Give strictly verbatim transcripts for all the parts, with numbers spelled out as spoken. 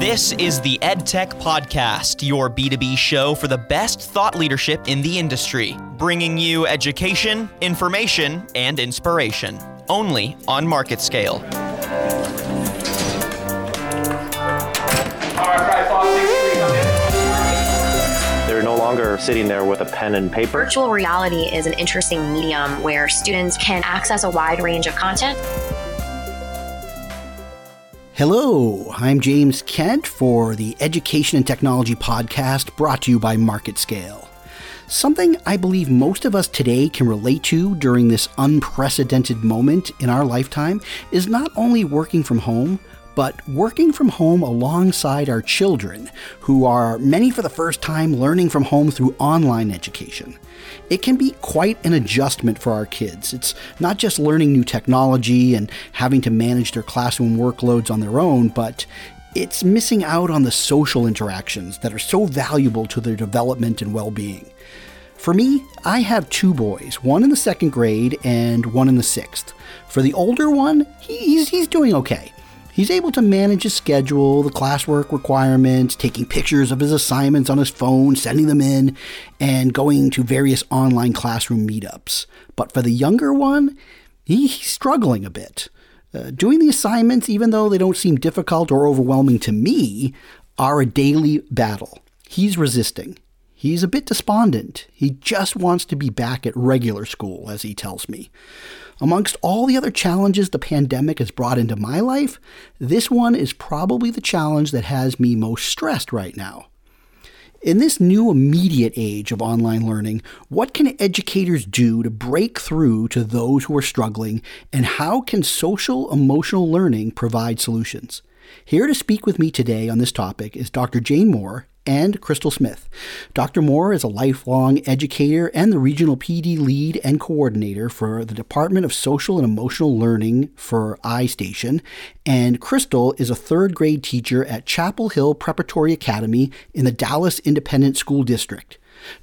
This is the EdTech Podcast, your B two B show for the best thought leadership in the industry, bringing you education, information, and inspiration, only on MarketScale. They're no longer sitting there with a pen and paper. Virtual reality is an interesting medium where students can access a wide range of content. Hello, I'm James Kent for the Education and Technology Podcast brought to you by MarketScale. Something I believe most of us today can relate to during this unprecedented moment in our lifetime is not only working from home, but working from home alongside our children, who are, many for the first time, learning from home through online education. It can be quite an adjustment for our kids. It's not just learning new technology and having to manage their classroom workloads on their own, but it's missing out on the social interactions that are so valuable to their development and well-being. For me, I have two boys, one in the second grade and one in the sixth. For the older one, he's, he's doing okay. He's able to manage his schedule, the classwork requirements, taking pictures of his assignments on his phone, sending them in, and going to various online classroom meetups. But for the younger one, he's struggling a bit. Uh, doing the assignments, even though they don't seem difficult or overwhelming to me, are a daily battle. He's resisting. He's a bit despondent. He just wants to be back at regular school, as he tells me. Amongst all the other challenges the pandemic has brought into my life, this one is probably the challenge that has me most stressed right now. In this new immediate age of online learning, what can educators do to break through to those who are struggling, and how can social emotional learning provide solutions? Here to speak with me today on this topic is Doctor Jane Moore and Crystal Smith. Doctor Moore is a lifelong educator and the regional P D lead and coordinator for the Department of Social and Emotional Learning for iStation, and Crystal is a third grade teacher at Chapel Hill Preparatory Academy in the Dallas Independent School District.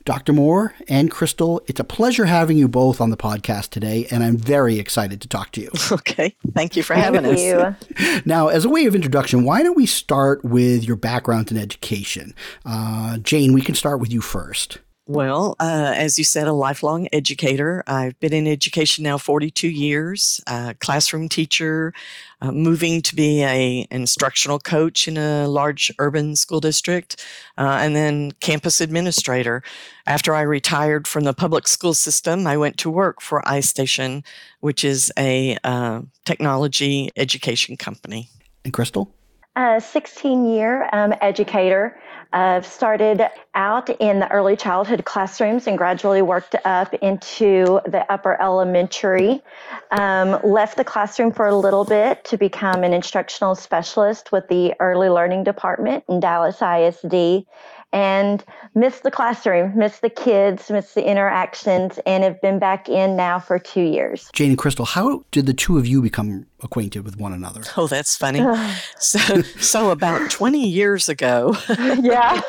Doctor Moore and Crystal, it's a pleasure having you both on the podcast today, and I'm very excited to talk to you. Okay. Thank you for having Thank us. You. Now, as a way of introduction, why don't we start with your background in education? Uh, Jane, we can start with you first. Well, uh, as you said, a lifelong educator. I've been in education now forty-two years, uh, classroom teacher, uh, moving to be a instructional coach in a large urban school district, uh, and then campus administrator. After I retired from the public school system, I went to work for iStation, which is a uh, technology education company. And Crystal? A sixteen-year um, educator. I've started out in the early childhood classrooms and gradually worked up into the upper elementary. Um, left the classroom for a little bit to become an instructional specialist with the early learning department in Dallas I S D, and missed the classroom, missed the kids, missed the interactions, and have been back in now for two years. Jane and Crystal, how did the two of you become acquainted with one another? Oh, that's funny. so, so about twenty years ago, yeah,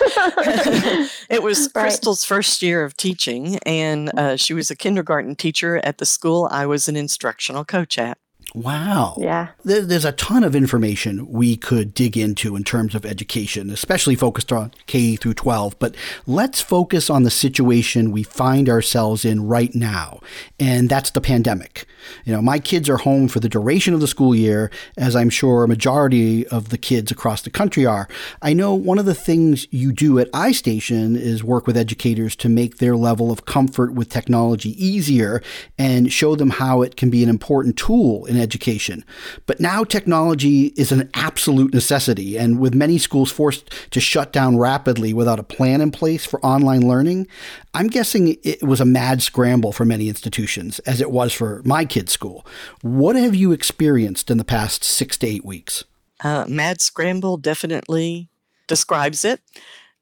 it was right. Crystal's first year of teaching, and uh, she was a kindergarten teacher at the school I was an instructional coach at. Wow. Yeah. There's a ton of information we could dig into in terms of education, especially focused on K through twelve. But let's focus on the situation we find ourselves in right now. And that's the pandemic. You know, my kids are home for the duration of the school year, as I'm sure a majority of the kids across the country are. I know one of the things you do at iStation is work with educators to make their level of comfort with technology easier and show them how it can be an important tool in education. But now technology is an absolute necessity, and with many schools forced to shut down rapidly without a plan in place for online learning, I'm guessing it was a mad scramble for many institutions, as it was for my kids' school. What have you experienced in the past six to eight weeks? Uh, mad scramble definitely describes it.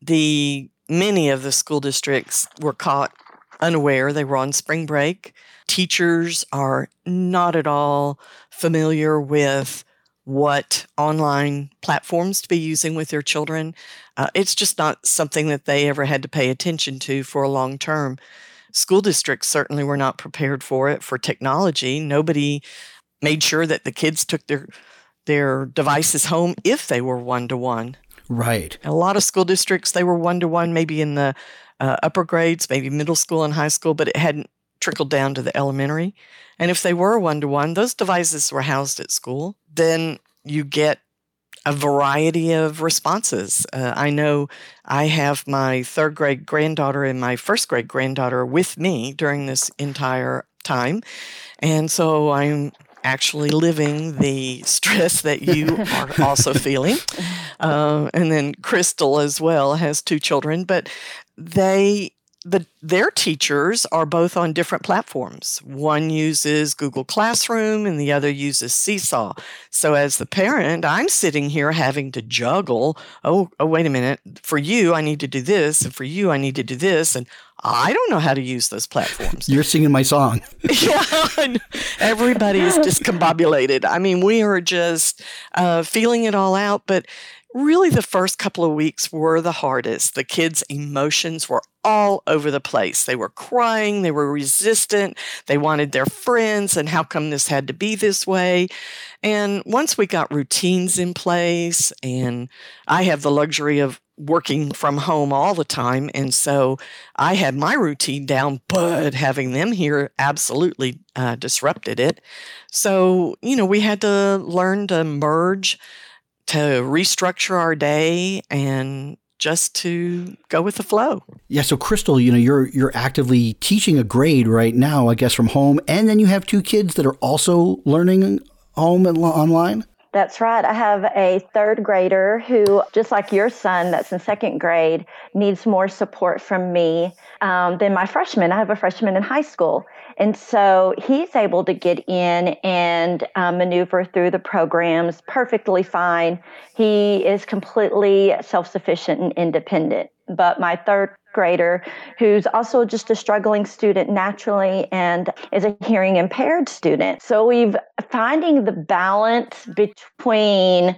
The many of the school districts were caught unaware. They were on spring break. Teachers are not at all familiar with what online platforms to be using with their children. Uh, it's just not something that they ever had to pay attention to for a long term. School districts certainly were not prepared for it, for technology. Nobody made sure that the kids took their, their devices home if they were one-to-one. Right. A lot of school districts, they were one-to-one, maybe in the uh, upper grades, maybe middle school and high school, but it hadn't trickled down to the elementary. And if they were one-to-one, those devices were housed at school. Then you get a variety of responses. Uh, I know I have my third grade granddaughter and my first grade granddaughter with me during this entire time. And so I'm actually living the stress that you are also feeling. Uh, and then Crystal as well has two children, but they the their teachers are both on different platforms. One uses Google Classroom and the other uses Seesaw. So as the parent, I'm sitting here having to juggle, oh, oh wait a minute, for you, I need to do this, and for you, I need to do this, and I don't know how to use those platforms. You're singing my song. Yeah, everybody is discombobulated. I mean, we are just uh, feeling it all out. But really, the first couple of weeks were the hardest. The kids' emotions were all over the place. They were crying. They were resistant. They wanted their friends. And how come this had to be this way? And once we got routines in place, and I have the luxury of working from home all the time. And so I had my routine down, but having them here absolutely uh, disrupted it. So, you know, we had to learn to merge, to restructure our day, and just to go with the flow. Yeah. So Crystal, you know, you're you're actively teaching a grade right now, I guess, from home. And then you have two kids that are also learning home and online. That's right. I have a third grader who, just like your son that's in second grade, needs more support from me um, than my freshman. I have a freshman in high school. And so he's able to get in and uh, maneuver through the programs perfectly fine. He is completely self-sufficient and independent. But my third grader, who's also just a struggling student naturally and is a hearing impaired student. So we've finding the balance between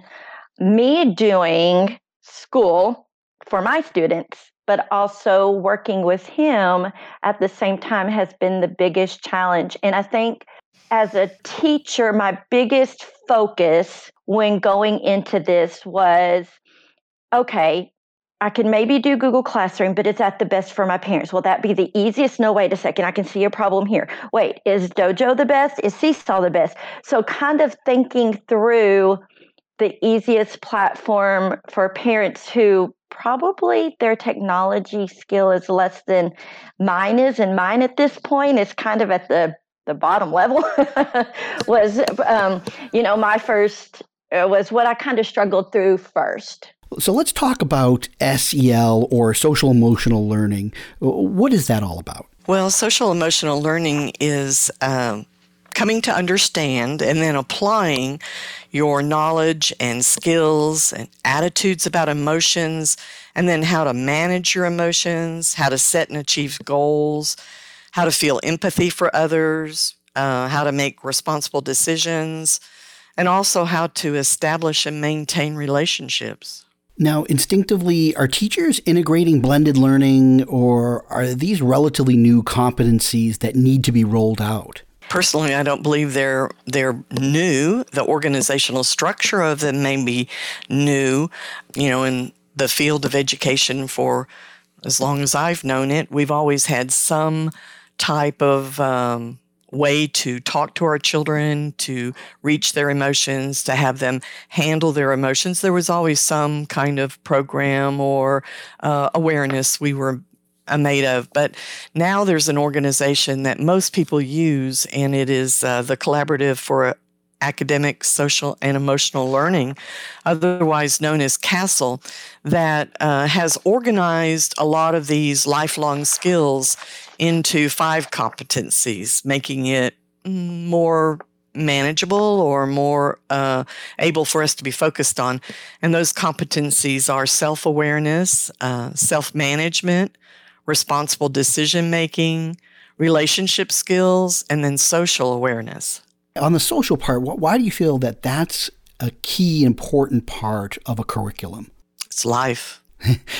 me doing school for my students, but also working with him at the same time has been the biggest challenge. And I think as a teacher, my biggest focus when going into this was, okay, I can maybe do Google Classroom, but is that the best for my parents? Will that be the easiest? No, wait a second. I can see a problem here. Wait, is Dojo the best? Is Seesaw the best? So kind of thinking through the easiest platform for parents who probably their technology skill is less than mine is. And mine at this point is kind of at the, the bottom level was, um, you know, my first uh, was what I kind of struggled through first. So let's talk about S E L, or social emotional learning. What is that all about? Well, social emotional learning is um, coming to understand and then applying your knowledge and skills and attitudes about emotions, and then how to manage your emotions, how to set and achieve goals, how to feel empathy for others, uh, how to make responsible decisions, and also how to establish and maintain relationships. Now, instinctively, are teachers integrating blended learning, or are these relatively new competencies that need to be rolled out? Personally, I don't believe they're they're new. The organizational structure of them may be new. You know, in the field of education, for as long as I've known it, we've always had some type of um, way to talk to our children, to reach their emotions, to have them handle their emotions. There was always some kind of program or uh, awareness we were uh, made of. But now there's an organization that most people use, and it is uh, the Collaborative for Academic, Social, and Emotional Learning, otherwise known as CASEL, that uh, has organized a lot of these lifelong skills into five competencies, making it more manageable or more uh, able for us to be focused on. And those competencies are self-awareness, uh, self-management, responsible decision-making, relationship skills, and then social awareness. On the social part, why do you feel that that's a key important part of a curriculum? It's life.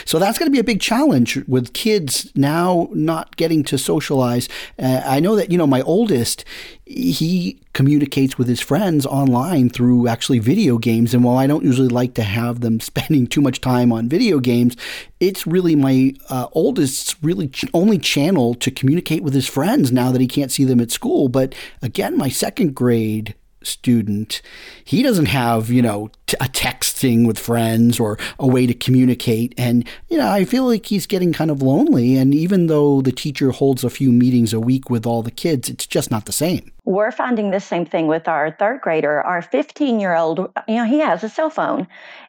So that's going to be a big challenge with kids now not getting to socialize. Uh, I know that, you know, my oldest, he communicates with his friends online through actually video games. And while I don't usually like to have them spending too much time on video games, it's really my uh, oldest's really ch- only channel to communicate with his friends now that he can't see them at school. But again, my second grade student, he doesn't have, you know, t- a texting with friends or a way to communicate. And, you know, I feel like he's getting kind of lonely. And even though the teacher holds a few meetings a week with all the kids, it's just not the same. We're finding the same thing with our third grader. Our fifteen-year-old, you know, he has a cell phone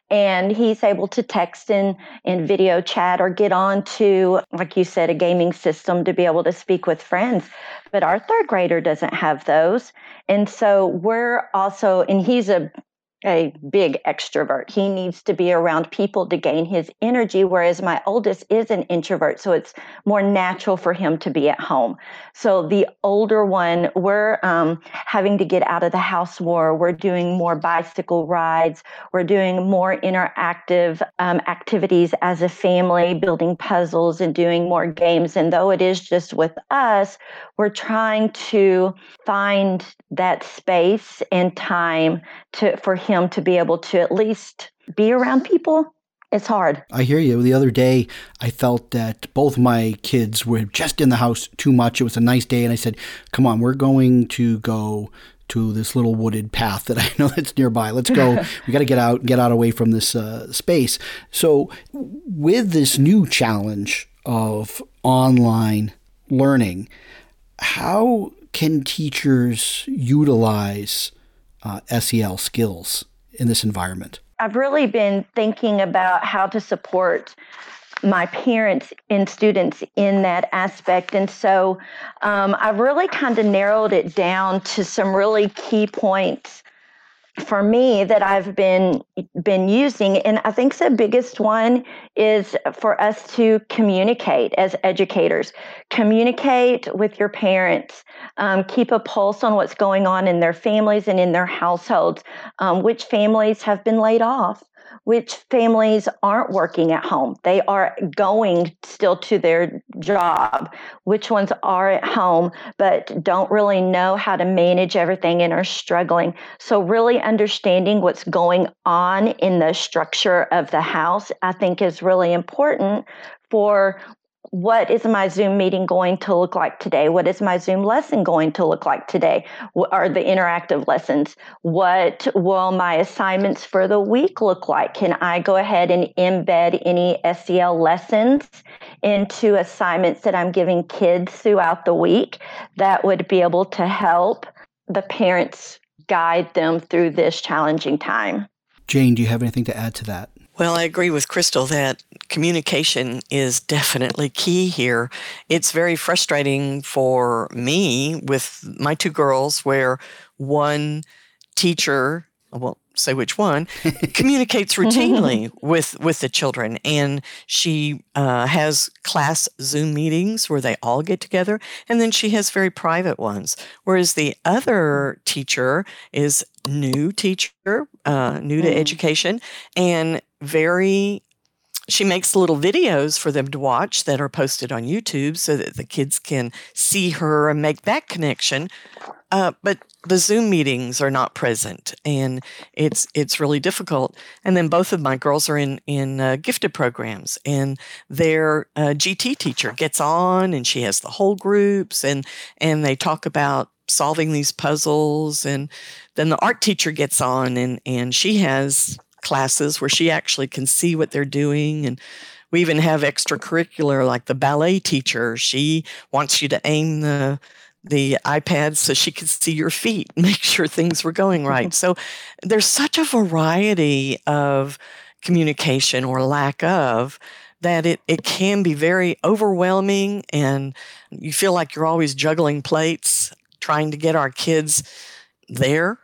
and he's able to text in and video chat or get on to, like you said, a gaming system to be able to speak with friends. But our third grader doesn't have those. And so we're also, and he's a a big extrovert. He needs to be around people to gain his energy, whereas my oldest is an introvert, so it's more natural for him to be at home. So the older one, we're um, having to get out of the house more. We're doing more bicycle rides. We're doing more interactive um, activities as a family, building puzzles and doing more games. And though it is just with us, we're trying to find that space and time to for him to be able to at least be around people. It's hard. I hear you. The other day, I felt that both my kids were just in the house too much. It was a nice day. And I said, come on, we're going to go to this little wooded path that I know that's nearby. Let's go. We got to get out, get out away from this uh, space. So with this new challenge of online learning, how can teachers utilize uh, S E L skills in this environment? I've really been thinking about how to support my parents and students in that aspect. And so um, I've really kind of narrowed it down to some really key points for me that I've been been using. And I think the biggest one is for us to communicate as educators. Communicate with your parents. Um, keep a pulse on what's going on in their families and in their households. Um, which families have been laid off? Which families aren't working at home? They are going still to their job. Which ones are at home but don't really know how to manage everything and are struggling? So really understanding what's going on in the structure of the house, I think, is really important for what is my Zoom meeting going to look like today? What is my Zoom lesson going to look like today? What are the interactive lessons? What will my assignments for the week look like? Can I go ahead and embed any S E L lessons into assignments that I'm giving kids throughout the week that would be able to help the parents guide them through this challenging time? Jane, do you have anything to add to that? Well, I agree with Crystal that communication is definitely key here. It's very frustrating for me with my two girls where one teacher, I won't say which one, communicates routinely with, with the children. And she uh, has class Zoom meetings where they all get together. And then she has very private ones. Whereas the other teacher is new teacher, uh, new to mm. education, and very, she makes little videos for them to watch that are posted on YouTube so that the kids can see her and make that connection. Uh, but the Zoom meetings are not present, and it's it's really difficult. And then both of my girls are in in uh, gifted programs, and their uh, G T teacher gets on, and she has the whole groups, and and they talk about solving these puzzles. And then the art teacher gets on, and and she has classes where she actually can see what they're doing. And we even have extracurricular, like the ballet teacher. She wants you to aim the the iPad so she could see your feet, make sure things were going right. So there's such a variety of communication or lack of that it, it can be very overwhelming, and you feel like you're always juggling plates, trying to get our kids there.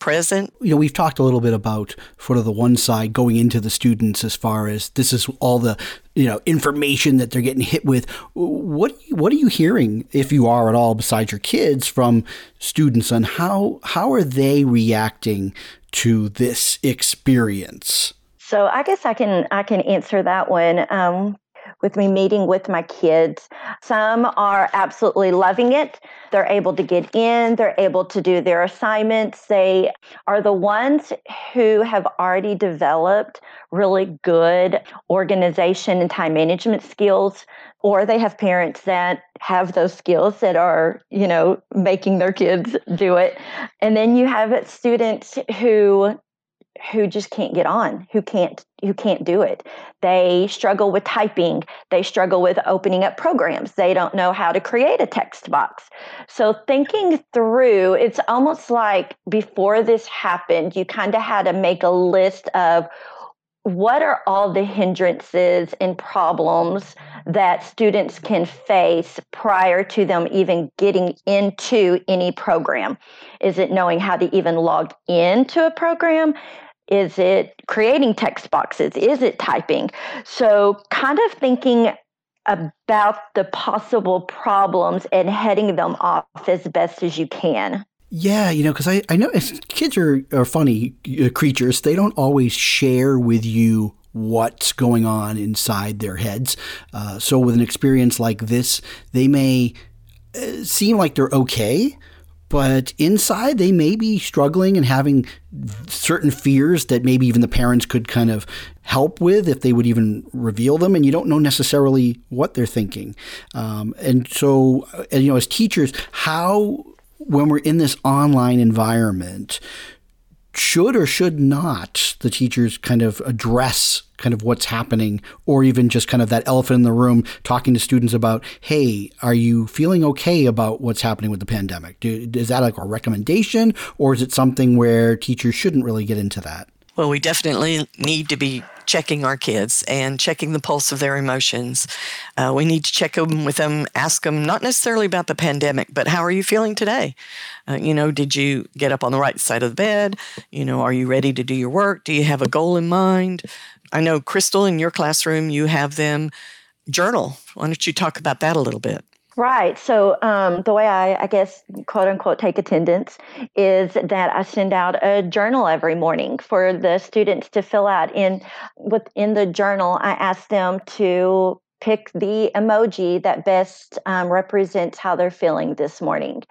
Present. You know, we've talked a little bit about sort of the one side going into the students as far as this is all the, you know, information that they're getting hit with. What what are you hearing, if you are at all, besides your kids, from students on how how are they reacting to this experience? So I guess I can I can answer that one. Um, with me meeting with my kids, some are absolutely loving it. They're able to get in. They're able to do their assignments. They are the ones who have already developed really good organization and time management skills, or they have parents that have those skills that are, you know, making their kids do it. And then you have students who who just can't get on, who can't who can't do it. They struggle with typing. They struggle with opening up programs. They don't know how to create a text box. So thinking through, it's almost like before this happened, you kind of had to make a list of what are all the hindrances and problems that students can face prior to them even getting into any program? Is it knowing how to even log into a program? Is it creating text boxes? Is it typing? So kind of thinking about the possible problems and heading them off as best as you can. Yeah, you know, because I, I noticed kids are, are funny creatures. They don't always share with you what's going on inside their heads. Uh, so with an experience like this, they may seem like they're okay, but inside they may be struggling and having certain fears that maybe even the parents could kind of help with if they would even reveal them. And you don't know necessarily what they're thinking. Um, and so, you know, as teachers, how... when we're in this online environment, should or should not the teachers kind of address kind of what's happening, or even just kind of that elephant in the room, talking to students about, hey, are you feeling okay about what's happening with the pandemic? Do, is that like a recommendation, or is it something where teachers shouldn't really get into that? Well, we definitely need to be checking our kids and checking the pulse of their emotions. Uh, we need to check in with them, ask them, not necessarily about the pandemic, but how are you feeling today? Uh, you know, did you get up on the right side of the bed? You know, are you ready to do your work? Do you have a goal in mind? I know, Crystal, in your classroom, you have them journal. Why don't you talk about that a little bit? Right. So um, the way I, I guess, quote unquote, take attendance is that I send out a journal every morning for the students to fill out. And within the journal, I ask them to pick the emoji that best um, represents how they're feeling this morning.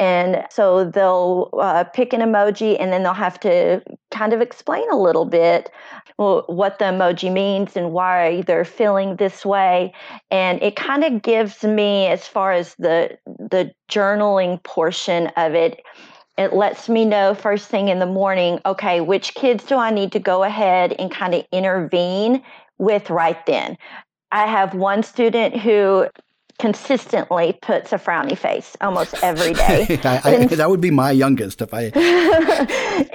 And so they'll uh, pick an emoji, and then they'll have to kind of explain a little bit well, what the emoji means and why they're feeling this way. And it kind of gives me, as far as the the journaling portion of it, it lets me know first thing in the morning, okay, which kids do I need to go ahead and kind of intervene with right then? I have one student who consistently puts a frowny face almost every day. I, I, and, that would be my youngest if I...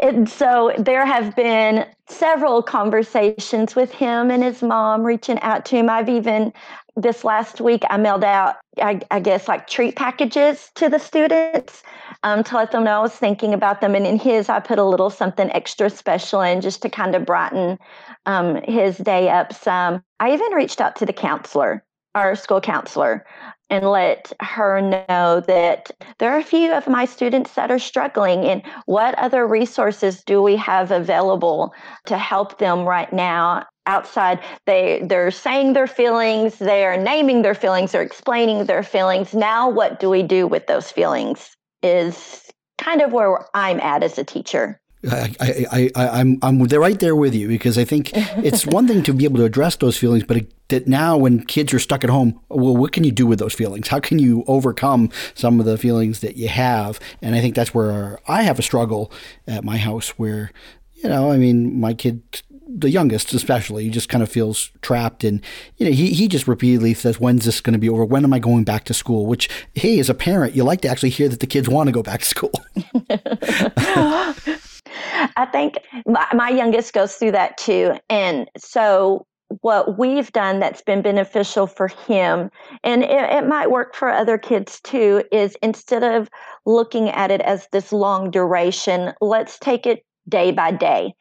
And so there have been several conversations with him and his mom reaching out to him. I've even, this last week, I mailed out, I, I guess, like treat packages to the students um, to let them know I was thinking about them. And in his, I put a little something extra special in just to kind of brighten um, his day up some. I even reached out to the counselor, our school counselor, and let her know that there are a few of my students that are struggling, and what other resources do we have available to help them right now outside. They, they're saying their feelings, they are naming their feelings, they're explaining their feelings. Now, what do we do with those feelings is kind of where I'm at as a teacher. I, I, I, I'm, I'm right there with you, because I think it's one thing to be able to address those feelings, but it, that now when kids are stuck at home, well, what can you do with those feelings? How can you overcome some of the feelings that you have? And I think that's where I have a struggle at my house where, you know, I mean, my kid, the youngest especially, he just kind of feels trapped. And, you know, he, he just repeatedly says, when's this going to be over? When am I going back to school? Which, hey, as a parent, you like to actually hear that the kids want to go back to school. I think my, my youngest goes through that too. And so what we've done that's been beneficial for him, and it, it might work for other kids too, is instead of looking at it as this long duration, let's take it day by day.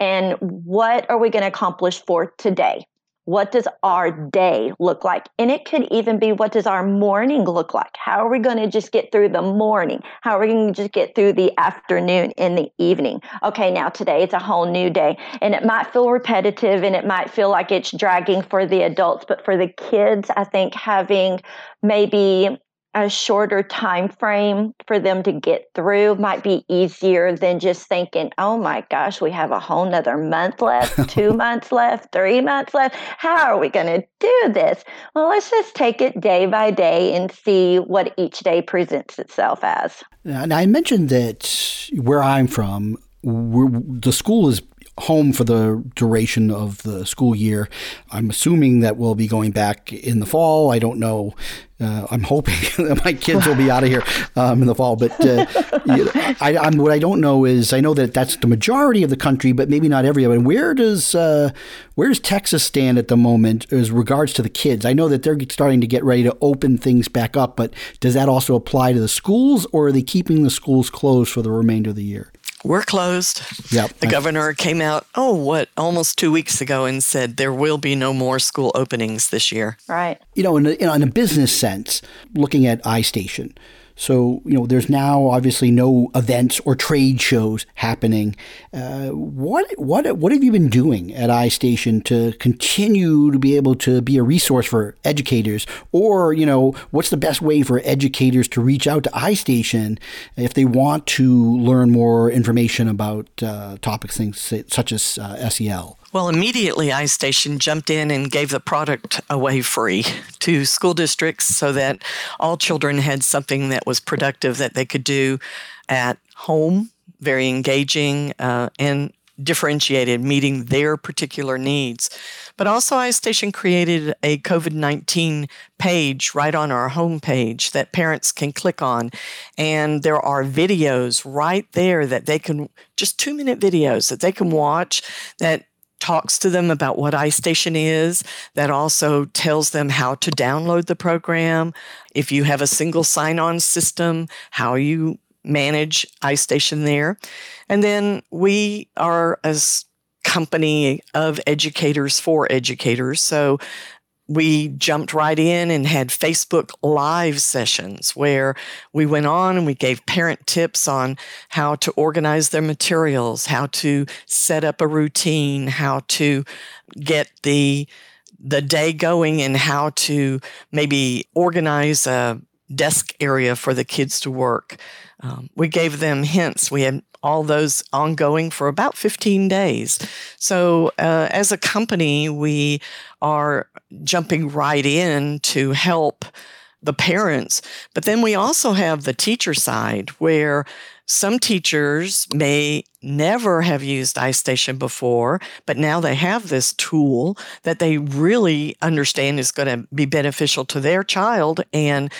And what are we going to accomplish for today? what does our day look like? And it could even be, what does our morning look like? How are we going to just get through the morning? How are we going to just get through the afternoon and the evening? Okay, now today it's a whole new day. And it might feel repetitive and it might feel like it's dragging for the adults. But for the kids, I think having maybe a shorter time frame for them to get through might be easier than just thinking, oh my gosh, we have a whole nother month left, two months left, three months left. How are we going to do this? Well, let's just take it day by day and see what each day presents itself as. And I mentioned that where I'm from, we're, the school is home for the duration of the school year. I'm assuming that we'll be going back in the fall. I don't know. Uh, I'm hoping that my kids will be out of here um, in the fall. But uh, I, I'm, what I don't know is, I know that that's the majority of the country, but maybe not every of it. Where does uh, where does Texas stand at the moment as regards to the kids? I know that they're starting to get ready to open things back up, but does that also apply to the schools, or are they keeping the schools closed for the remainder of the year? We're closed. Yep. The governor came out, oh, what, almost two weeks ago and said there will be no more school openings this year. Right. You know, in a, in a business sense, looking at iStation, so, you know, there's now obviously no events or trade shows happening. Uh, what what what have you been doing at iStation to continue to be able to be a resource for educators? Or, you know, what's the best way for educators to reach out to iStation if they want to learn more information about uh, topics, things such as uh, S E L? Well, immediately iStation jumped in and gave the product away free to school districts so that all children had something that was productive that they could do at home, very engaging uh, and differentiated, meeting their particular needs. But also iStation created a COVID nineteen page right on our homepage that parents can click on. And there are videos right there that they can, just two-minute videos that they can watch that talks to them about what iStation is, that also tells them how to download the program. If you have a single sign-on system, how you manage iStation there. And then we are a company of educators for educators. So we jumped right in and had Facebook Live sessions where we went on and we gave parent tips on how to organize their materials, how to set up a routine, how to get the the day going, and how to maybe organize a desk area for the kids to work. Um, we gave them hints. We had all those ongoing for about fifteen days. So uh, as a company, we are jumping right in to help the parents. But then we also have the teacher side where some teachers may never have used iStation before, but now they have this tool that they really understand is going to be beneficial to their child, and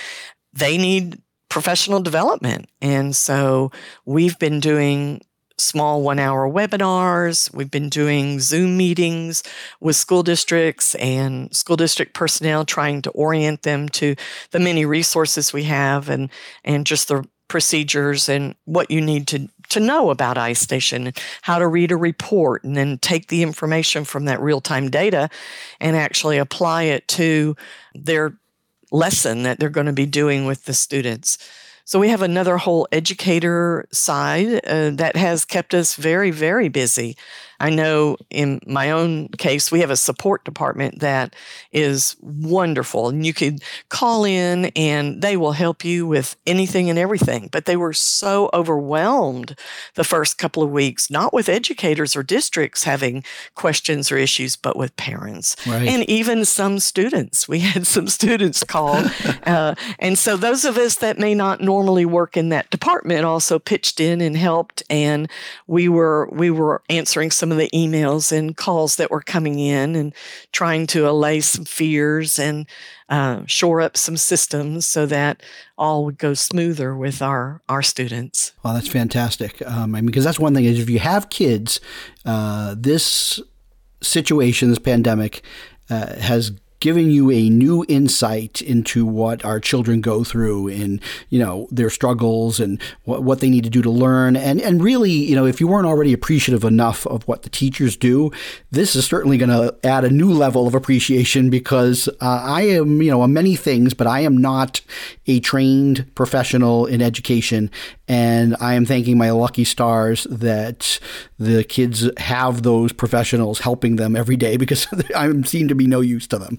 they need professional development. And so we've been doing small one-hour webinars. We've been doing Zoom meetings with school districts and school district personnel, trying to orient them to the many resources we have and, and just the procedures and what you need to, to know about iStation and how to read a report, and then take the information from that real-time data and actually apply it to their lesson that they're going to be doing with the students. So we have another whole educator side uh, that has kept us very, very busy. I know in my own case, we have a support department that is wonderful. And you could call in and they will help you with anything and everything. But they were so overwhelmed the first couple of weeks, not with educators or districts having questions or issues, but with parents. Right. And even some students. We had some students call. uh, and so those of us that may not normally work in that department also pitched in and helped. And we were, we were answering some of the emails and calls that were coming in and trying to allay some fears and uh, shore up some systems so that all would go smoother with our, our students. Well, that's fantastic. Um, I mean, because that's one thing is if you have kids, uh, this situation, this pandemic uh, has giving you a new insight into what our children go through in, you know, their struggles and what, what they need to do to learn. And, and really, you know, if you weren't already appreciative enough of what the teachers do, this is certainly going to add a new level of appreciation because uh, I am, you know, many things, but I am not a trained professional in education. And I am thanking my lucky stars that the kids have those professionals helping them every day because I seem to be no use to them.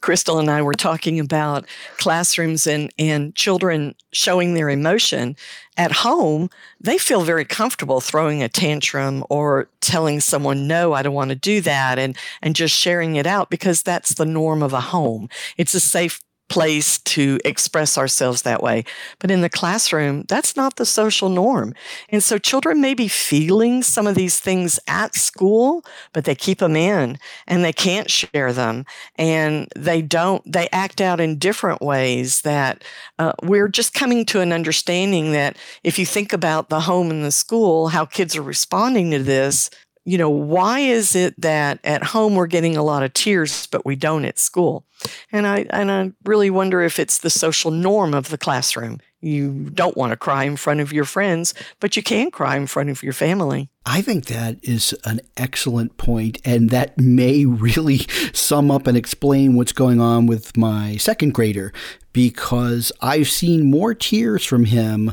Crystal and I were talking about classrooms and, and children showing their emotion. At home, they feel very comfortable throwing a tantrum or telling someone, no, I don't want to do that, and, and just sharing it out because that's the norm of a home. It's a safe place to express ourselves that way. But in the classroom, that's not the social norm. And so children may be feeling some of these things at school, but they keep them in and they can't share them. And they don't, they act out in different ways that uh, we're just coming to an understanding that if you think about the home and the school, how kids are responding to this, you know, why is it that at home we're getting a lot of tears, but we don't at school? And I and I really wonder if it's the social norm of the classroom. You don't want to cry in front of your friends, but you can cry in front of your family. I think that is an excellent point, and that may really sum up and explain what's going on with my second grader, because I've seen more tears from him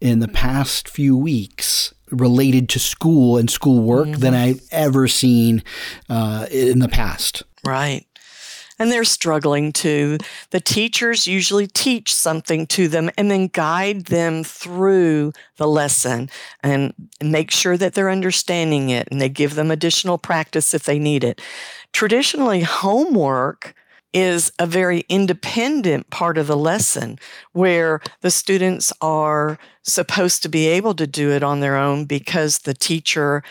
in the past few weeks related to school and schoolwork mm-hmm. than I've ever seen uh, in the past. Right. And they're struggling too. The teachers usually teach something to them and then guide them through the lesson and make sure that they're understanding it, and they give them additional practice if they need it. Traditionally, homework is a very independent part of the lesson where the students are supposed to be able to do it on their own because the teacher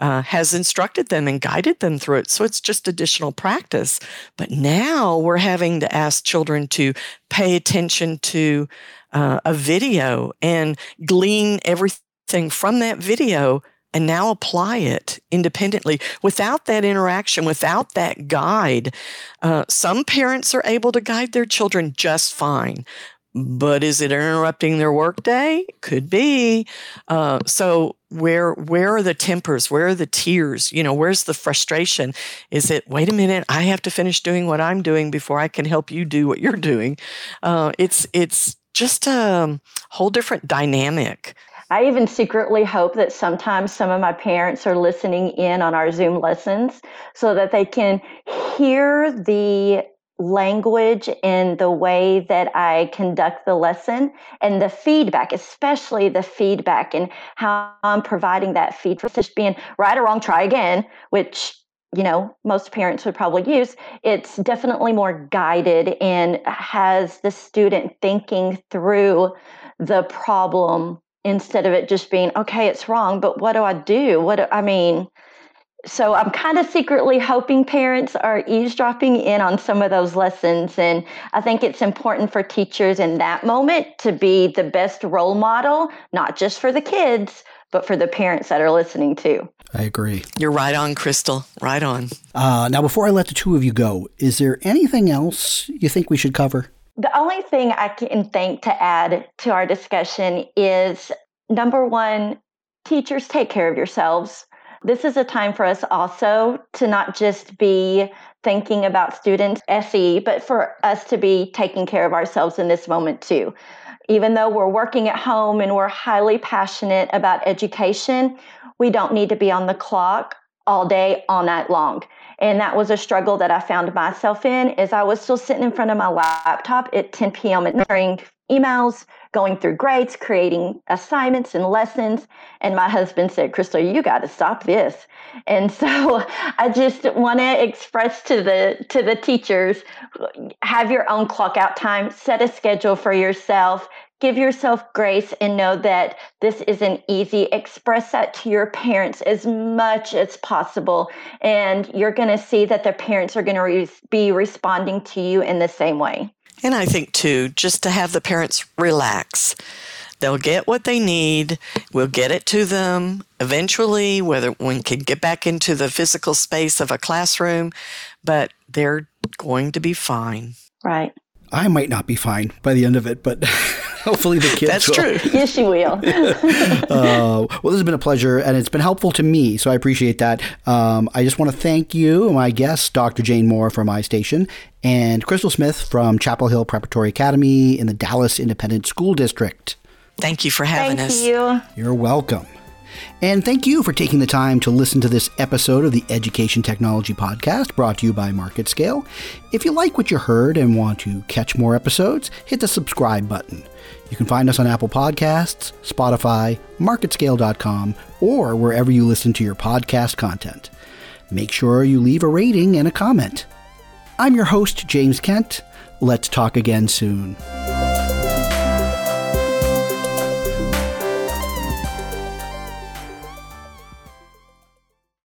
uh, has instructed them and guided them through it. So it's just additional practice. But now we're having to ask children to pay attention to uh, a video and glean everything from that video and now apply it independently without that interaction, without that guide. Uh, some parents are able to guide their children just fine, but is it interrupting their workday? Could be. Uh, so where where are the tempers? Where are the tears? You know, where's the frustration? Is it, wait a minute, I have to finish doing what I'm doing before I can help you do what you're doing? Uh, it's it's just a whole different dynamic. I even secretly hope that sometimes some of my parents are listening in on our Zoom lessons so that they can hear the language and the way that I conduct the lesson and the feedback, especially the feedback and how I'm providing that feedback. Just being right or wrong, try again, which, you know, most parents would probably use. It's definitely more guided and has the student thinking through the problem instead of it just being, okay, it's wrong, but what do I do? What do, I mean, so I'm kind of secretly hoping parents are eavesdropping in on some of those lessons. And I think it's important for teachers in that moment to be the best role model, not just for the kids, but for the parents that are listening too. I agree. You're right on, Crystal. Right on. Uh, now, before I let the two of you go, is there anything else you think we should cover? The only thing I can think to add to our discussion is, number one, teachers, take care of yourselves. This is a time for us also to not just be thinking about students' S E, but for us to be taking care of ourselves in this moment too. Even though we're working at home and we're highly passionate about education, we don't need to be on the clock all day, all night long. And that was a struggle that I found myself in, is I was still sitting in front of my laptop at ten p.m. at night, answering emails, going through grades, creating assignments and lessons. And my husband said, Crystal, you got to stop this. And so I just want to express to the to the teachers, have your own clock out time, set a schedule for yourself, give yourself grace, and know that this isn't easy. Express that to your parents as much as possible, and you're going to see that their parents are going to re- be responding to you in the same way. And I think, too, just to have the parents relax. They'll get what they need. We'll get it to them eventually, whether one can get back into the physical space of a classroom, but they're going to be fine. Right. I might not be fine by the end of it, but hopefully the kids That's will. That's true. Yes, she will. uh, well, this has been a pleasure, and it's been helpful to me, so I appreciate that. Um, I just want to thank you, my guest, Doctor Jane Moore from iStation, and Crystal Smith from Chapel Hill Preparatory Academy in the Dallas Independent School District. Thank you for having thank us. Thank you. You're welcome. And thank you for taking the time to listen to this episode of the Education Technology Podcast brought to you by MarketScale. If you like what you heard and want to catch more episodes, hit the subscribe button. You can find us on Apple Podcasts, Spotify, market scale dot com, or wherever you listen to your podcast content. Make sure you leave a rating and a comment. I'm your host, James Kent. Let's talk again soon.